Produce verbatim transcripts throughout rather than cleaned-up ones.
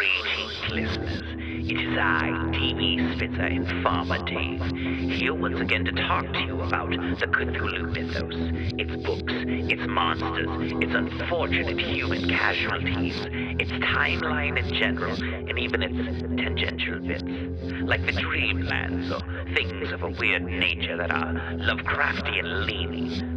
Sorry, cheap listeners. It is I, D B. Spitzer and Farmer Dave, here once again to talk to you about the Cthulhu Mythos, its books, its monsters, its unfortunate human casualties, its timeline in general, and even its tangential bits, like the dreamlands or things of a weird nature that are Lovecraftian leaning.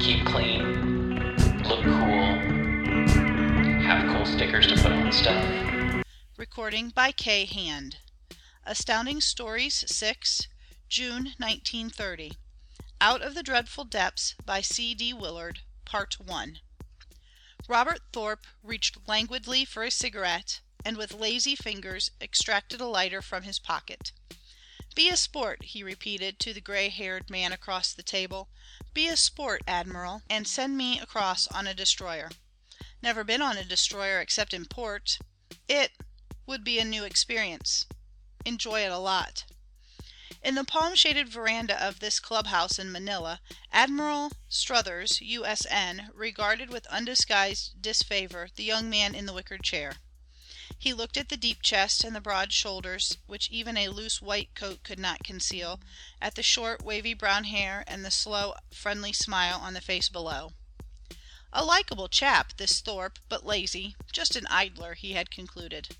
Keep clean, look cool, have cool stickers to put on stuff. Recording by Kay Hand. Astounding Stories six, June nineteen thirty. Out of the Dreadful Depths by C D. Willard, Part one. Robert Thorpe reached languidly for a cigarette, and with lazy fingers extracted a lighter from his pocket. "Be a sport," he repeated to the gray-haired man across the table. "Be a sport, Admiral, and send me across on a destroyer. Never been on a destroyer except in port. It would be a new experience. Enjoy it a lot." In the palm-shaded veranda of this clubhouse in Manila, Admiral Struthers, U S N, regarded with undisguised disfavor the young man in the wicker chair. He looked at the deep chest and the broad shoulders, which even a loose white coat could not conceal, at the short, wavy brown hair and the slow, friendly smile on the face below. A likable chap, this Thorpe, but lazy, just an idler, he had concluded.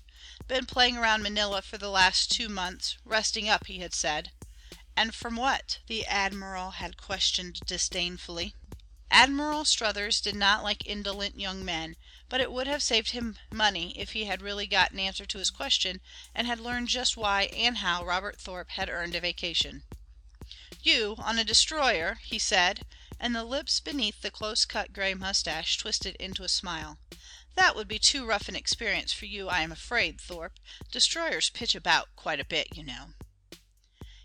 Been playing around Manila for the last two months, resting up, he had said. And from what? The Admiral had questioned disdainfully. Admiral Struthers did not like indolent young men, but it would have saved him money if he had really got an answer to his question and had learned just why and how Robert Thorpe had earned a vacation. "You on a destroyer," he said, and the lips beneath the close-cut gray mustache twisted into a smile. "That would be too rough an experience for you, I am afraid, Thorpe. Destroyers pitch about quite a bit, you know."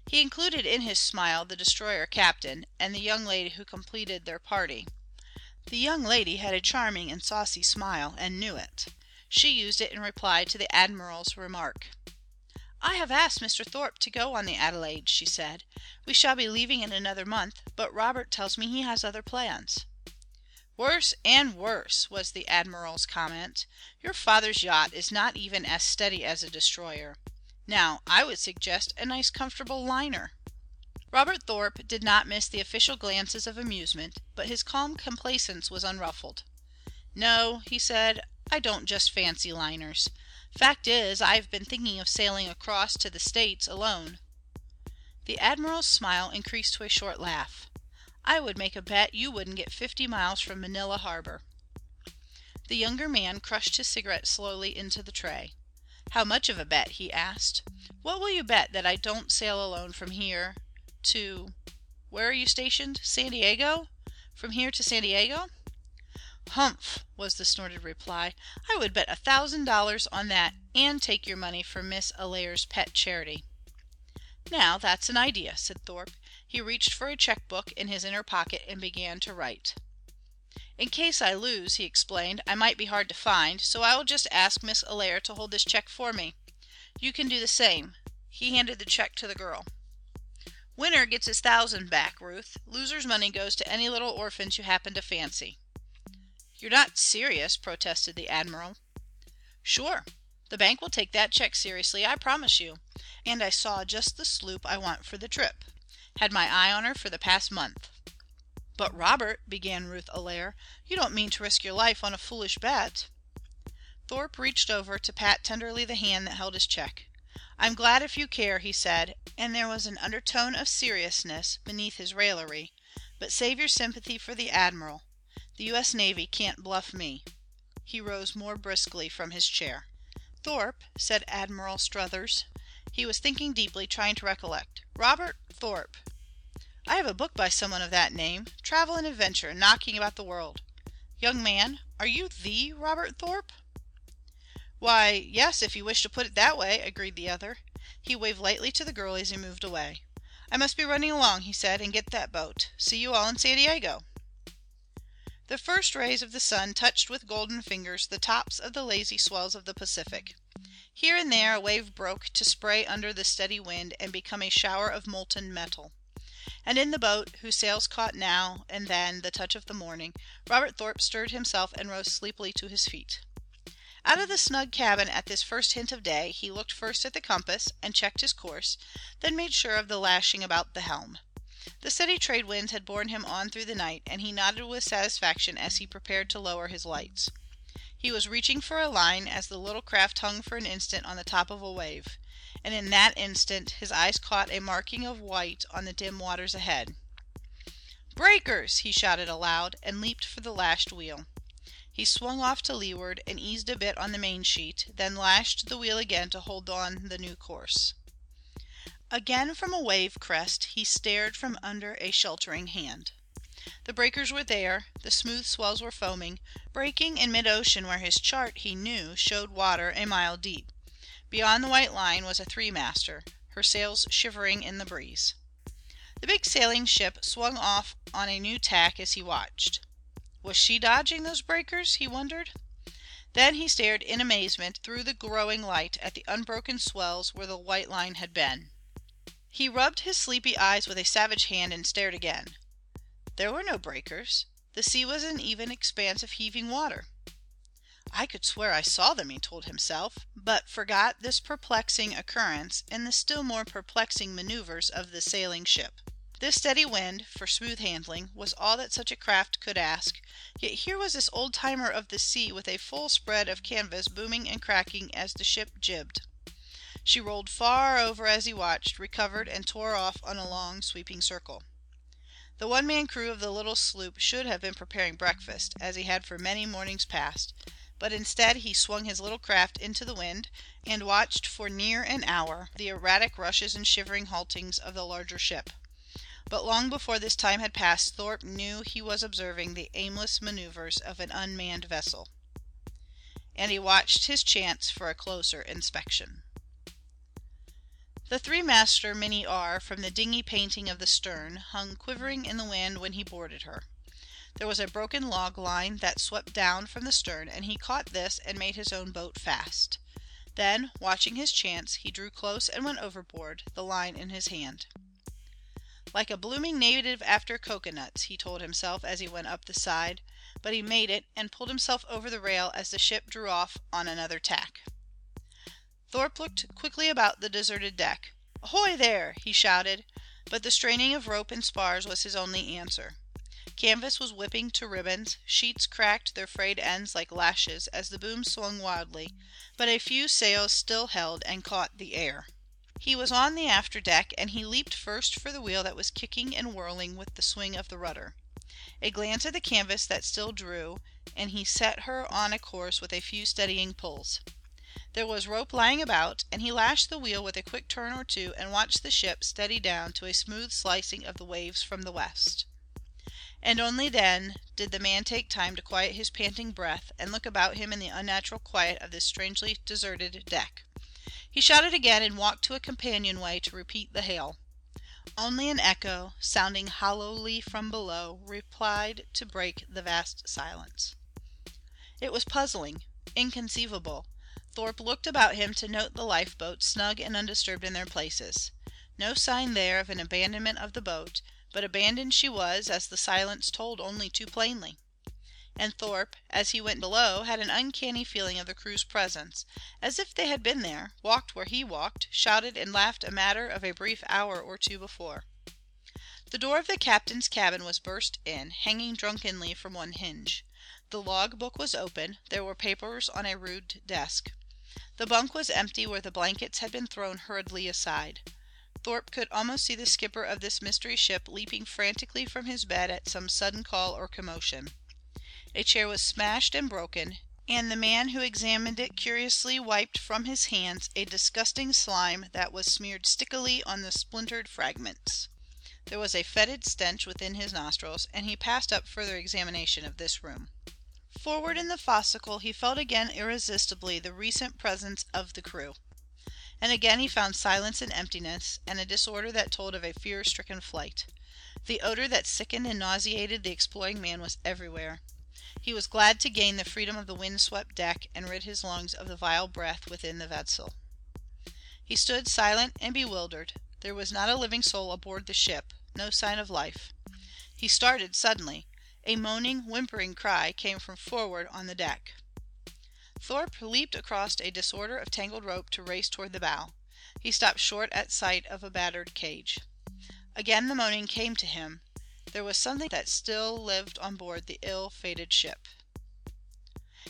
He included in his smile the destroyer captain and the young lady who completed their party. The young lady had a charming and saucy smile, and knew it. She used it in reply to the Admiral's remark. "I have asked Mister Thorpe to go on the Adelaide," she said. "We shall be leaving in another month, but Robert tells me he has other plans." "Worse and worse," was the Admiral's comment. "Your father's yacht is not even as steady as a destroyer. Now, I would suggest a nice comfortable liner." Robert Thorpe did not miss the official glances of amusement, but his calm complacence was unruffled. "No," he said, "I don't just fancy liners. Fact is, I've been thinking of sailing across to the States alone." The Admiral's smile increased to a short laugh. "I would make a bet you wouldn't get fifty miles from Manila Harbor." The younger man crushed his cigarette slowly into the tray. "How much of a bet?" he asked. "What will you bet that I don't sail alone from here to... where are you stationed? San Diego? From here to San Diego?" "Humph!" was the snorted reply. "I would bet a thousand dollars on that, and take your money for Miss Allaire's pet charity." "Now that's an idea," said Thorpe. He reached for a checkbook in his inner pocket and began to write. "In case I lose," he explained, "I might be hard to find, so I will just ask Miss Allaire to hold this check for me. You can do the same." He handed the check to the girl. "Winner gets his thousand back, Ruth. Loser's money goes to any little orphans you happen to fancy." "You're not serious," protested the Admiral. "Sure. The bank will take that check seriously, I promise you. And I saw just the sloop I want for the trip. Had my eye on her for the past month." "But, Robert," began Ruth Allaire, "you don't mean to risk your life on a foolish bet." Thorpe reached over to pat tenderly the hand that held his check. "I'm glad if you care," he said, and there was an undertone of seriousness beneath his raillery, "but save your sympathy for the Admiral. The U S Navy can't bluff me." He rose more briskly from his chair. "Thorpe," said Admiral Struthers. He was thinking deeply, trying to recollect. "Robert Thorpe. I have a book by someone of that name. Travel and adventure, knocking about the world. Young man, are you the Robert Thorpe?" "Why, yes, if you wish to put it that way," agreed the other. He waved lightly to the girl as he moved away. "I must be running along," he said, "and get that boat. See you all in San Diego." The first rays of the sun touched with golden fingers the tops of the lazy swells of the Pacific. Here and there a wave broke to spray under the steady wind and become a shower of molten metal. And in the boat, whose sails caught now and then the touch of the morning, Robert Thorpe stirred himself and rose sleepily to his feet. Out of the snug cabin at this first hint of day, he looked first at the compass and checked his course, then made sure of the lashing about the helm. The steady trade winds had borne him on through the night, and he nodded with satisfaction as he prepared to lower his lights. He was reaching for a line as the little craft hung for an instant on the top of a wave, and in that instant his eyes caught a marking of white on the dim waters ahead. "Breakers!" he shouted aloud, and leaped for the lashed wheel. He swung off to leeward and eased a bit on the main sheet, then lashed the wheel again to hold on the new course. Again from a wave crest he stared from under a sheltering hand. The breakers were there, the smooth swells were foaming, breaking in mid-ocean where his chart, he knew, showed water a mile deep. Beyond the white line was a three-master, her sails shivering in the breeze. The big sailing ship swung off on a new tack as he watched. Was she dodging those breakers, he wondered? Then he stared in amazement through the growing light at the unbroken swells where the white line had been. He rubbed his sleepy eyes with a savage hand and stared again. There were no breakers. The sea was an even expanse of heaving water. "I could swear I saw them," he told himself, but forgot this perplexing occurrence and the still more perplexing maneuvers of the sailing ship. This steady wind, for smooth handling, was all that such a craft could ask, yet here was this old-timer of the sea with a full spread of canvas booming and cracking as the ship jibbed. She rolled far over as he watched, recovered, and tore off on a long, sweeping circle. The one-man crew of the little sloop should have been preparing breakfast, as he had for many mornings past, but instead he swung his little craft into the wind, and watched for near an hour the erratic rushes and shivering haltings of the larger ship. But long before this time had passed, Thorpe knew he was observing the aimless maneuvers of an unmanned vessel. And he watched his chance for a closer inspection. The three-master Minnie R, from the dingy painting of the stern, hung quivering in the wind when he boarded her. There was a broken log line that swept down from the stern, and he caught this and made his own boat fast. Then, watching his chance, he drew close and went overboard, the line in his hand. "Like a blooming native after coconuts," he told himself as he went up the side, but he made it and pulled himself over the rail as the ship drew off on another tack. Thorpe looked quickly about the deserted deck. "Ahoy there!" he shouted, but the straining of rope and spars was his only answer. Canvas was whipping to ribbons, sheets cracked their frayed ends like lashes as the boom swung wildly, but a few sails still held and caught the air. He was on the after-deck, and he leaped first for the wheel that was kicking and whirling with the swing of the rudder. A glance at the canvas that still drew, and he set her on a course with a few steadying pulls. There was rope lying about, and he lashed the wheel with a quick turn or two and watched the ship steady down to a smooth slicing of the waves from the west. And only then did the man take time to quiet his panting breath and look about him in the unnatural quiet of this strangely deserted deck. He shouted again and walked to a companionway to repeat the hail. Only an echo, sounding hollowly from below, replied to break the vast silence. It was puzzling, inconceivable. Thorpe looked about him to note the lifeboats snug and undisturbed in their places. No sign there of an abandonment of the boat, but abandoned she was, as the silence told only too plainly. And Thorpe, as he went below, had an uncanny feeling of the crew's presence, as if they had been there, walked where he walked, shouted and laughed a matter of a brief hour or two before. The door of the captain's cabin was burst in, hanging drunkenly from one hinge. The log book was open, there were papers on a rude desk. The bunk was empty where the blankets had been thrown hurriedly aside. Thorpe could almost see the skipper of this mystery ship leaping frantically from his bed at some sudden call or commotion. A chair was smashed and broken, and the man who examined it curiously wiped from his hands a disgusting slime that was smeared stickily on the splintered fragments. There was a fetid stench within his nostrils, and he passed up further examination of this room. Forward in the fo'c'sle he felt again irresistibly the recent presence of the crew. And again he found silence and emptiness, and a disorder that told of a fear-stricken flight. The odor that sickened and nauseated the exploring man was everywhere. He was glad to gain the freedom of the wind-swept deck and rid his lungs of the vile breath within the vessel. He stood silent and bewildered. There was not a living soul aboard the ship, no sign of life. He started suddenly. A moaning, whimpering cry came from forward on the deck. Thorpe leaped across a disorder of tangled rope to race toward the bow. He stopped short at sight of a battered cage. Again the moaning came to him. There was something that still lived on board the ill-fated ship.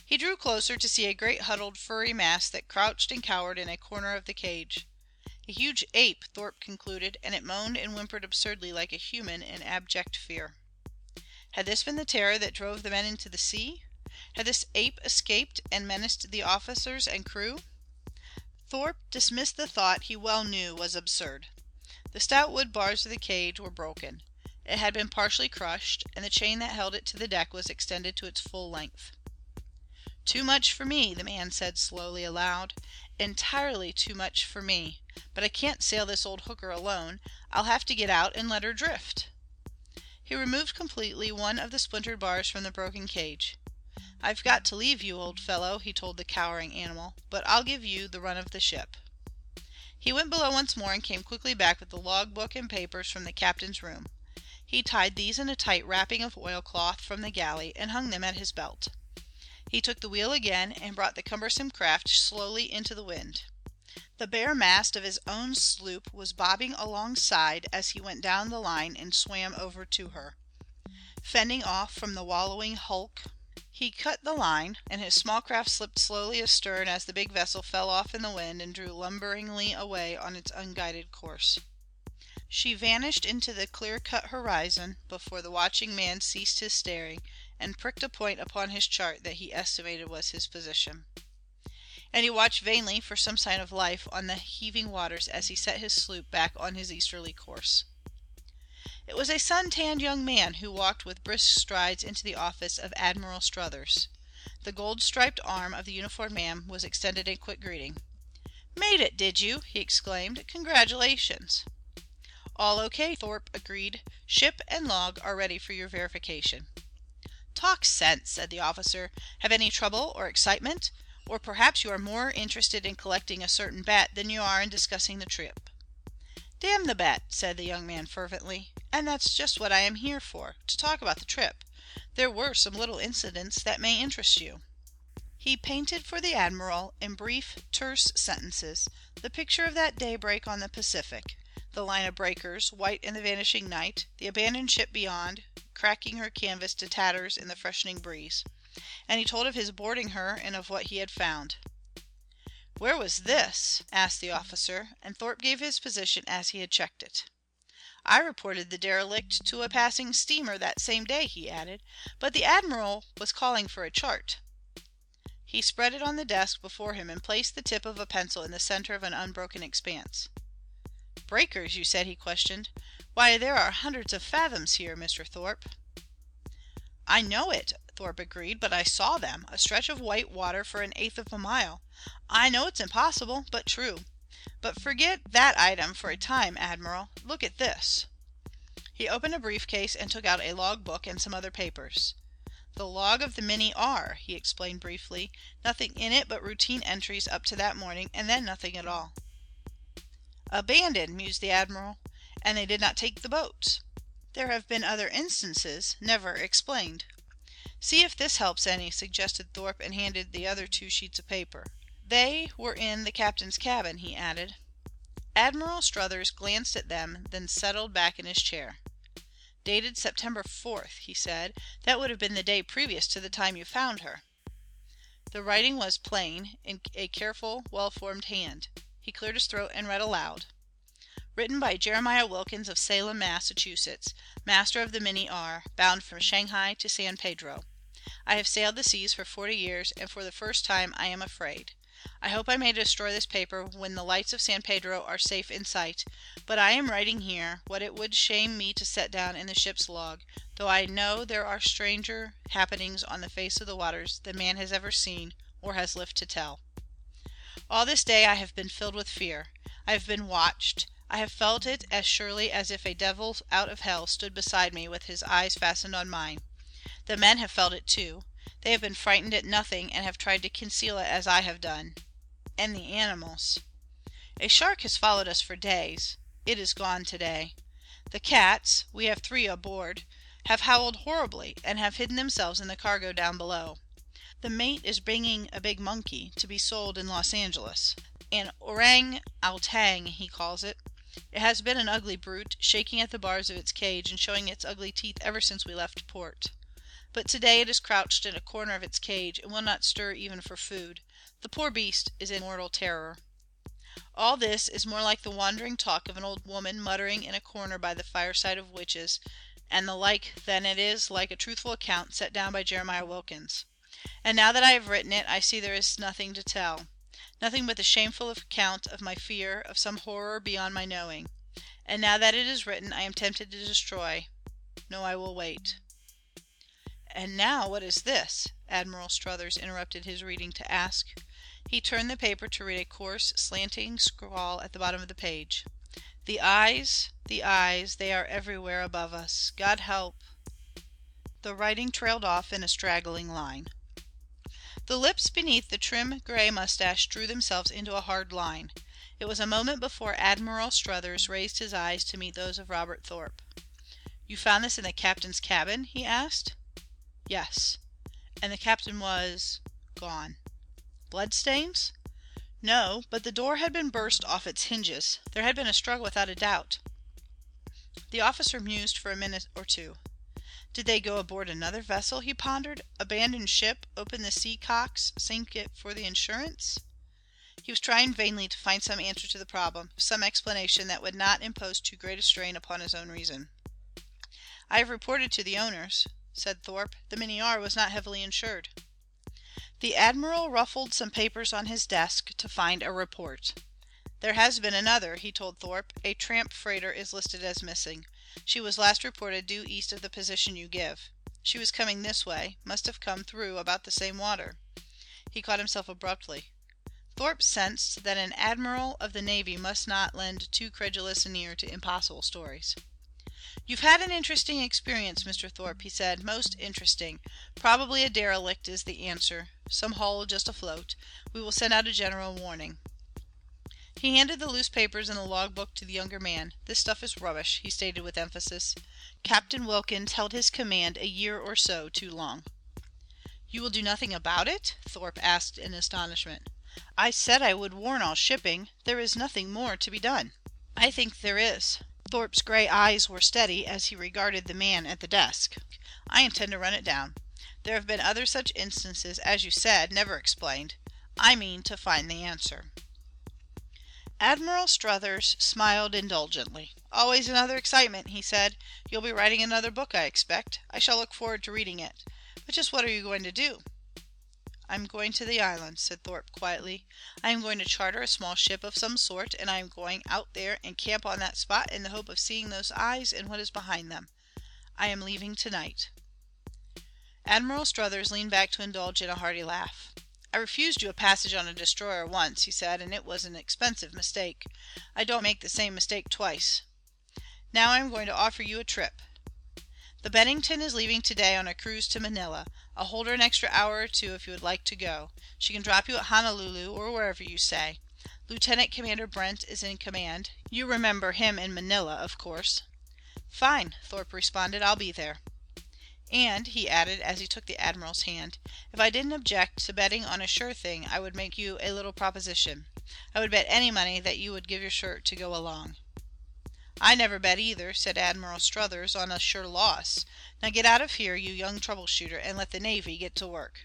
He drew closer to see a great huddled furry mass that crouched and cowered in a corner of the cage. A huge ape, Thorpe concluded, and it moaned and whimpered absurdly like a human in abject fear. Had this been the terror that drove the men into the sea? Had this ape escaped and menaced the officers and crew? Thorpe dismissed the thought he well knew was absurd. The stout wood bars of the cage were broken. It had been partially crushed, and the chain that held it to the deck was extended to its full length. "Too much for me," the man said slowly aloud. "Entirely too much for me. But I can't sail this old hooker alone. I'll have to get out and let her drift." He removed completely one of the splintered bars from the broken cage. "I've got to leave you, old fellow," he told the cowering animal, "but I'll give you the run of the ship." He went below once more and came quickly back with the logbook and papers from the captain's room. He tied these in a tight wrapping of oilcloth from the galley and hung them at his belt. He took the wheel again and brought the cumbersome craft slowly into the wind. The bare mast of his own sloop was bobbing alongside as he went down the line and swam over to her. Fending off from the wallowing hulk, he cut the line, and his small craft slipped slowly astern as the big vessel fell off in the wind and drew lumberingly away on its unguided course. She vanished into the clear-cut horizon before the watching man ceased his staring and pricked a point upon his chart that he estimated was his position. And he watched vainly for some sign of life on the heaving waters as he set his sloop back on his easterly course. It was a sun-tanned young man who walked with brisk strides into the office of Admiral Struthers. The gold-striped arm of the uniformed man was extended in quick greeting. "Made it, did you?" he exclaimed. "Congratulations." "All okay," Thorpe agreed. "Ship and log are ready for your verification." "Talk sense," said the officer. "Have any trouble or excitement? Or perhaps you are more interested in collecting a certain bet than you are in discussing the trip." "Damn the bet," said the young man fervently. "And that's just what I am here for, to talk about the trip. There were some little incidents that may interest you." He painted for the Admiral, in brief, terse sentences, the picture of that daybreak on the Pacific. The line of breakers, white in the vanishing night, the abandoned ship beyond, cracking her canvas to tatters in the freshening breeze. And he told of his boarding her and of what he had found. "Where was this?" asked the officer, and Thorpe gave his position as he had checked it. "I reported the derelict to a passing steamer that same day," he added, "but the Admiral was calling for a chart." He spread it on the desk before him and placed the tip of a pencil in the center of an unbroken expanse. "Breakers, you said?" he questioned. "Why, there are hundreds of fathoms here, Mister Thorpe." "I know it," Thorpe agreed, "but I saw them, a stretch of white water for an eighth of a mile. I know it's impossible, but true. But forget that item for a time, Admiral. Look at this." He opened a briefcase and took out a log book and some other papers. "The log of the Minnie R," he explained briefly. "Nothing in it but routine entries up to that morning, and then nothing at all." "Abandoned," mused the Admiral, "and they did not take the boats. There have been other instances, never explained." "See if this helps any," suggested Thorpe, and handed the other two sheets of paper. "They were in the captain's cabin," he added. Admiral Struthers glanced at them, then settled back in his chair. "Dated September fourth, he said. "That would have been the day previous to the time you found her." The writing was plain, in a careful, well-formed hand. He cleared his throat and read aloud. "Written by Jeremiah Wilkins of Salem, Massachusetts, master of the Minnie R, bound from Shanghai to San Pedro. I have sailed the seas for forty years, and for the first time I am afraid. I hope I may destroy this paper when the lights of San Pedro are safe in sight, but I am writing here what it would shame me to set down in the ship's log, though I know there are stranger happenings on the face of the waters than man has ever seen or has lived to tell. All this day I have been filled with fear. I have been watched. I have felt it as surely as if a devil out of hell stood beside me with his eyes fastened on mine. The men have felt it too. They have been frightened at nothing and have tried to conceal it as I have done. And the animals. A shark has followed us for days. It is gone today. The cats, we have three aboard, have howled horribly and have hidden themselves in the cargo down below. The mate is bringing a big monkey to be sold in Los Angeles. An orang-altang, he calls it. It has been an ugly brute, shaking at the bars of its cage and showing its ugly teeth ever since we left port. But today it is crouched in a corner of its cage and will not stir even for food. The poor beast is in mortal terror. All this is more like the wandering talk of an old woman muttering in a corner by the fireside of witches and the like than it is like a truthful account set down by Jeremiah Wilkins. And now that I have written it, I see there is nothing to tell. Nothing but the shameful account of my fear, of some horror beyond my knowing. And now that it is written, I am tempted to destroy. No, I will wait. And now what is this? Admiral Struthers interrupted his reading to ask. He turned the paper to read a coarse, slanting scrawl at the bottom of the page. The eyes, the eyes, they are everywhere above us. God help. The writing trailed off in a straggling line. The lips beneath the trim gray mustache drew themselves into a hard line. It was a moment before Admiral Struthers raised his eyes to meet those of Robert Thorpe. "You found this in the captain's cabin?" he asked. "Yes." "And the captain was gone." "Bloodstains?" "No, but the door had been burst off its hinges. There had been a struggle without a doubt." The officer mused for a minute or two. "Did they go aboard another vessel?" he pondered. "Abandon ship, open the sea cocks, sink it for the insurance?" He was trying vainly to find some answer to the problem, some explanation that would not impose too great a strain upon his own reason. "I have reported to the owners," said Thorpe. "The Minnie R was not heavily insured." The Admiral ruffled some papers on his desk to find a report. "There has been another," he told Thorpe. "A tramp freighter is listed as missing. She was last reported due east of the position you give. She was coming this way, must have come through about the same water." He caught himself abruptly. Thorpe sensed that an admiral of the Navy must not lend too credulous an ear to impossible stories. "You've had an interesting experience, Mister Thorpe," he said. "Most interesting. Probably a derelict is the answer. Some hull just afloat. We will send out a general warning." He handed the loose papers and the logbook to the younger man. "This stuff is rubbish," he stated with emphasis. "Captain Wilkins held his command a year or so too long." "You will do nothing about it?" Thorpe asked in astonishment. "I said I would warn all shipping. There is nothing more to be done." "I think there is." Thorpe's gray eyes were steady as he regarded the man at the desk. "I intend to run it down. There have been other such instances, as you said, never explained. I mean to find the answer." Admiral Struthers smiled indulgently. "Always another excitement," he said. "You'll be writing another book, I expect. I shall look forward to reading it. But just what are you going to do?" "I'm going to the islands," said Thorpe quietly. "I am going to charter a small ship of some sort, and I am going out there and camp on that spot in the hope of seeing those eyes and what is behind them. I am leaving tonight." Admiral Struthers leaned back to indulge in a hearty laugh. "I refused you a passage on a destroyer once," he said, "and it was an expensive mistake. I don't make the same mistake twice. Now I am going to offer you a trip. The Bennington is leaving today on a cruise to Manila. I'll hold her an extra hour or two if you would like to go. She can drop you at Honolulu or wherever you say. Lieutenant Commander Brent is in command. You remember him in Manila, of course." "Fine," Thorpe responded. "I'll be there. And," he added, as he took the Admiral's hand, "if I didn't object to betting on a sure thing, I would make you a little proposition. I would bet any money that you would give your shirt to go along." "I never bet either," said Admiral Struthers, "on a sure loss. Now get out of here, you young troubleshooter, and let the Navy get to work."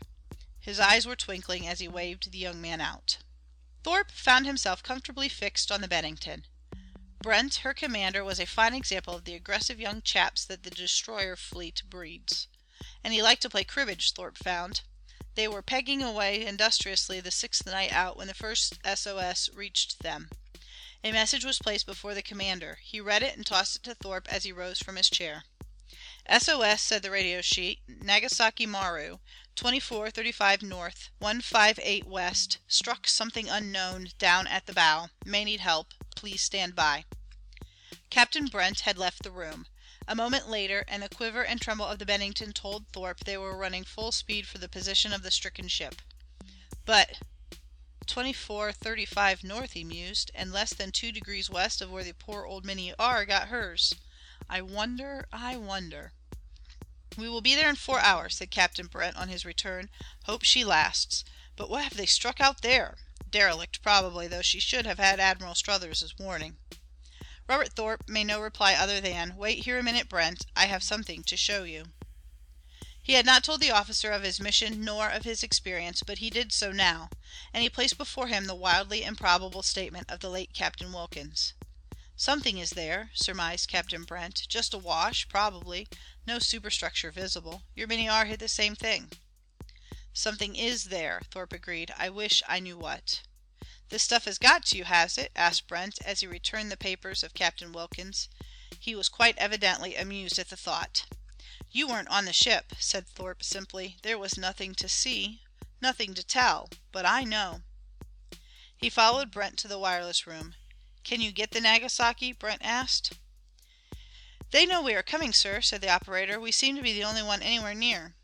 His eyes were twinkling as he waved the young man out. Thorpe found himself comfortably fixed on the Bennington. Brent, her commander, was a fine example of the aggressive young chaps that the destroyer fleet breeds. And he liked to play cribbage, Thorpe found. They were pegging away industriously the sixth night out when the first S O S reached them. A message was placed before the commander. He read it and tossed it to Thorpe as he rose from his chair. S O S, said the radio sheet. Nagasaki Maru, twenty-four thirty-five north, one five eight west, struck something unknown down at the bow. May need help. Please stand by. Captain Brent had left the room. A moment later, and the quiver and tremble of the Bennington told Thorpe they were running full speed for the position of the stricken ship. But twenty-four thirty-five north, he mused, and less than two degrees west of where the poor old Minnie R got hers. I wonder, I wonder. We will be there in four hours, said Captain Brent on his return. Hope she lasts. But what have they struck out there? Derelict, probably, though she should have had Admiral Struthers' warning. Robert Thorpe made no reply other than, "Wait here a minute, Brent. I have something to show you." He had not told the officer of his mission nor of his experience, but he did so now, and he placed before him the wildly improbable statement of the late Captain Wilkins. "Something is there," surmised Captain Brent. "Just a wash, probably. No superstructure visible. Your Minnie R hit the same thing." "Something is there," Thorpe agreed. "I wish I knew what." "This stuff has got to you, has it?" asked Brent, as he returned the papers of Captain Wilkins. He was quite evidently amused at the thought. "You weren't on the ship," said Thorpe simply. "There was nothing to see, nothing to tell, but I know." He followed Brent to the wireless room. "Can you get the Nagasaki?" Brent asked. "They know we are coming, sir," said the operator. "We seem to be the only one anywhere near."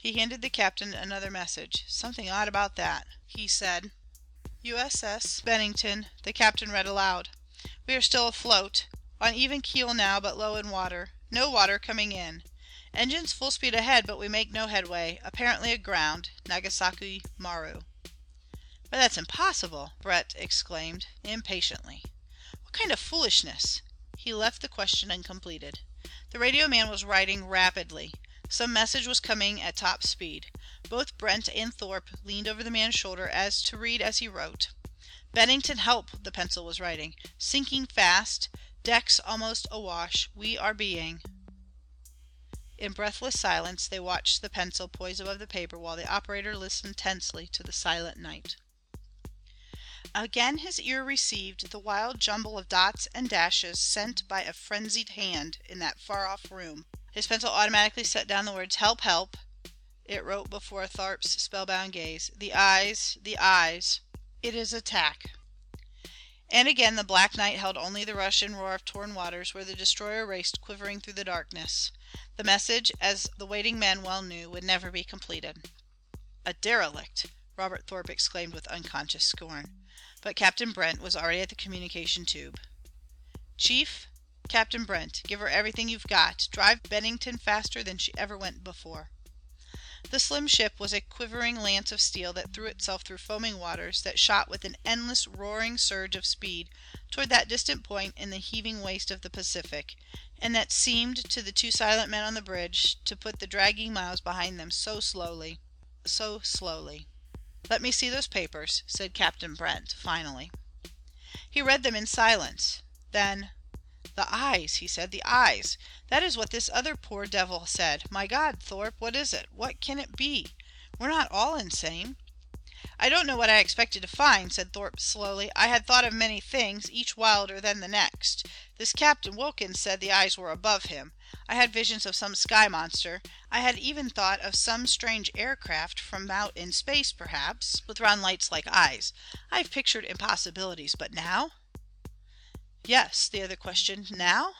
He handed the captain another message. "Something odd about that," he said. U S S Bennington, the captain read aloud. "We are still afloat. On even keel now, but low in water. No water coming in. Engines full speed ahead, but we make no headway. Apparently aground. Nagasaki Maru." "But that's impossible," Brett exclaimed, impatiently. "What kind of foolishness?" He left the question uncompleted. The radio man was writing rapidly. Some message was coming at top speed. Both Brent and Thorpe leaned over the man's shoulder as to read as he wrote. "Bennington, help," the pencil was writing. "Sinking fast. Decks almost awash. We are being..." In breathless silence they watched the pencil poise above the paper while the operator listened tensely to the silent night. Again his ear received the wild jumble of dots and dashes sent by a frenzied hand in that far-off room. His pencil automatically set down the words, "Help, help." It wrote before Tharp's spellbound gaze, "The eyes, the eyes. It is attack." And again the black night held only the rush and roar of torn waters where the destroyer raced quivering through the darkness. The message, as the waiting men well knew, would never be completed. "A derelict!" Robert Thorpe exclaimed with unconscious scorn. But Captain Brent was already at the communication tube. "Chief, Captain Brent, give her everything you've got. Drive Bennington faster than she ever went before." The slim ship was a quivering lance of steel that threw itself through foaming waters, that shot with an endless roaring surge of speed toward that distant point in the heaving waste of the Pacific, and that seemed to the two silent men on the bridge to put the dragging miles behind them so slowly, so slowly. "Let me see those papers," said Captain Brent, finally. He read them in silence. Then, "The eyes," he said, "the eyes. That is what this other poor devil said. My God, Thorpe, what is it? What can it be? We're not all insane." "I don't know what I expected to find," said Thorpe slowly. "I had thought of many things, each wilder than the next. This Captain Wilkins said the eyes were above him. I had visions of some sky monster. I had even thought of some strange aircraft from out in space, perhaps, with round lights like eyes. I've pictured impossibilities, but now?" "Yes," the other questioned. "Now?"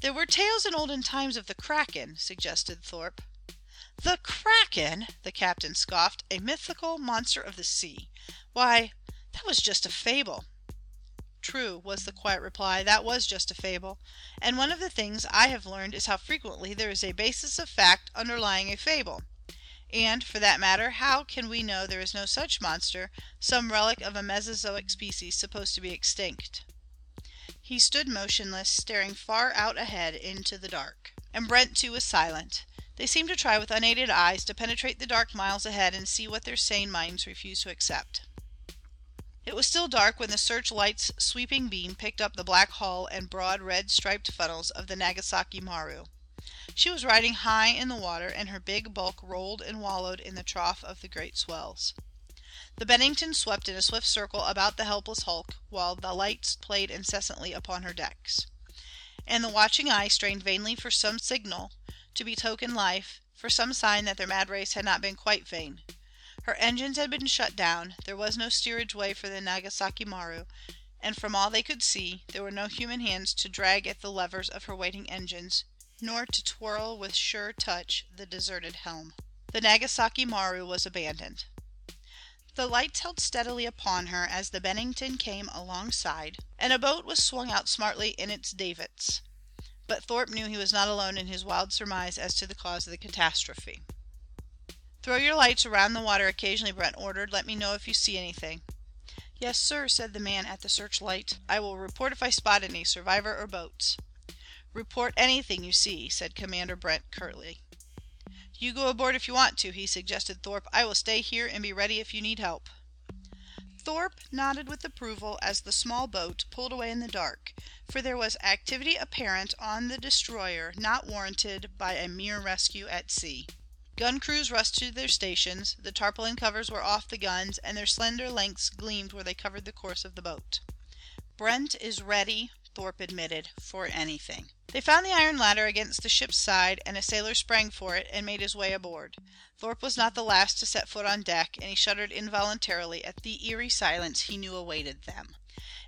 "There were tales in olden times of the Kraken," suggested Thorpe. "The Kraken!" the captain scoffed. "A mythical monster of the sea. Why, that was just a fable." "True," was the quiet reply. "That was just a fable. And one of the things I have learned is how frequently there is a basis of fact underlying a fable. And, for that matter, how can we know there is no such monster, some relic of a Mesozoic species supposed to be extinct?" He stood motionless, staring far out ahead into the dark. And Brent, too, was silent. They seemed to try with unaided eyes to penetrate the dark miles ahead and see what their sane minds refused to accept. It was still dark when the searchlight's sweeping beam picked up the black hull and broad red-striped funnels of the Nagasaki Maru. She was riding high in the water, and her big bulk rolled and wallowed in the trough of the great swells. The Bennington swept in a swift circle about the helpless hulk, while the lights played incessantly upon her decks. and the watching eye strained vainly for some signal to betoken life, for some sign that their mad race had not been quite vain. Her engines had been shut down, there was no steerage way for the Nagasaki Maru, and from all they could see, there were no human hands to drag at the levers of her waiting engines, nor to twirl with sure touch the deserted helm. The Nagasaki Maru was abandoned. The lights held steadily upon her as the Bennington came alongside, and a boat was swung out smartly in its davits. But Thorpe knew he was not alone in his wild surmise as to the cause of the catastrophe. "Throw your lights around the water occasionally," Brent ordered. "Let me know if you see anything." "Yes, sir," said the man at the searchlight. "I will report if I spot any survivor or boats." "Report anything you see," said Commander Brent curtly. "You go aboard if you want to," he suggested Thorpe. "I will stay here and be ready if you need help." Thorpe nodded with approval as the small boat pulled away in the dark, for there was activity apparent on the destroyer not warranted by a mere rescue at sea. Gun crews rushed to their stations, the tarpaulin covers were off the guns, and their slender lengths gleamed where they covered the course of the boat. "Brent is ready," Thorpe admitted, "for anything." They found the iron ladder against the ship's side, and a sailor sprang for it and made his way aboard. Thorpe was not the last to set foot on deck, and he shuddered involuntarily at the eerie silence he knew awaited them.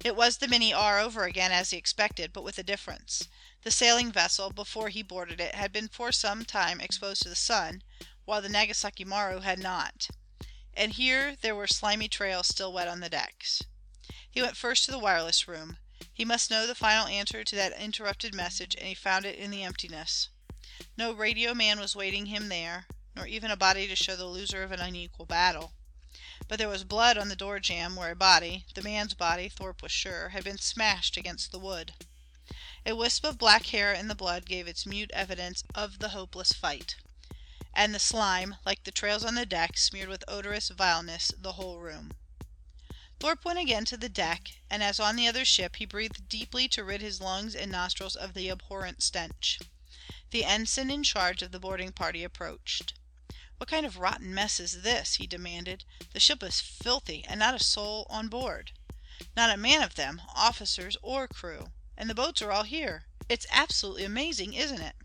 It was the Minnie R over again, as he expected, but with a difference. The sailing vessel, before he boarded it, had been for some time exposed to the sun, while the Nagasaki Maru had not. And here there were slimy trails still wet on the decks. He went first to the wireless room. He must know the final answer to that interrupted message, and he found it in the emptiness. No radio man was waiting him there, nor even a body to show the loser of an unequal battle. But there was blood on the door jamb where a body, the man's body, Thorpe was sure, had been smashed against the wood. A wisp of black hair in the blood gave its mute evidence of the hopeless fight. And the slime, like the trails on the deck, smeared with odorous vileness the whole room. Thorpe went again to the deck, and as on the other ship, he breathed deeply to rid his lungs and nostrils of the abhorrent stench. The ensign in charge of the boarding party approached. "What kind of rotten mess is this?" he demanded. "The ship is filthy, and not a soul on board. Not a man of them, officers or crew. And the boats are all here. It's absolutely amazing, isn't it?"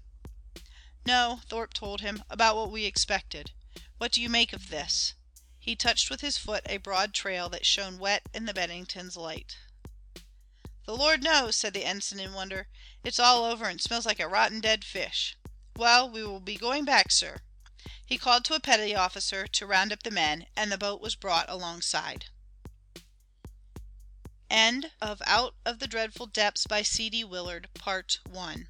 "No," Thorpe told him, "about what we expected. What do you make of this?" He touched with his foot a broad trail that shone wet in the Bennington's light. "The Lord knows," said the ensign in wonder. "It's all over and smells like a rotten dead fish. Well, we will be going back, sir." He called to a petty officer to round up the men, and the boat was brought alongside. End of Out of the Dreadful Depths by C D Willard, Part one.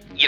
you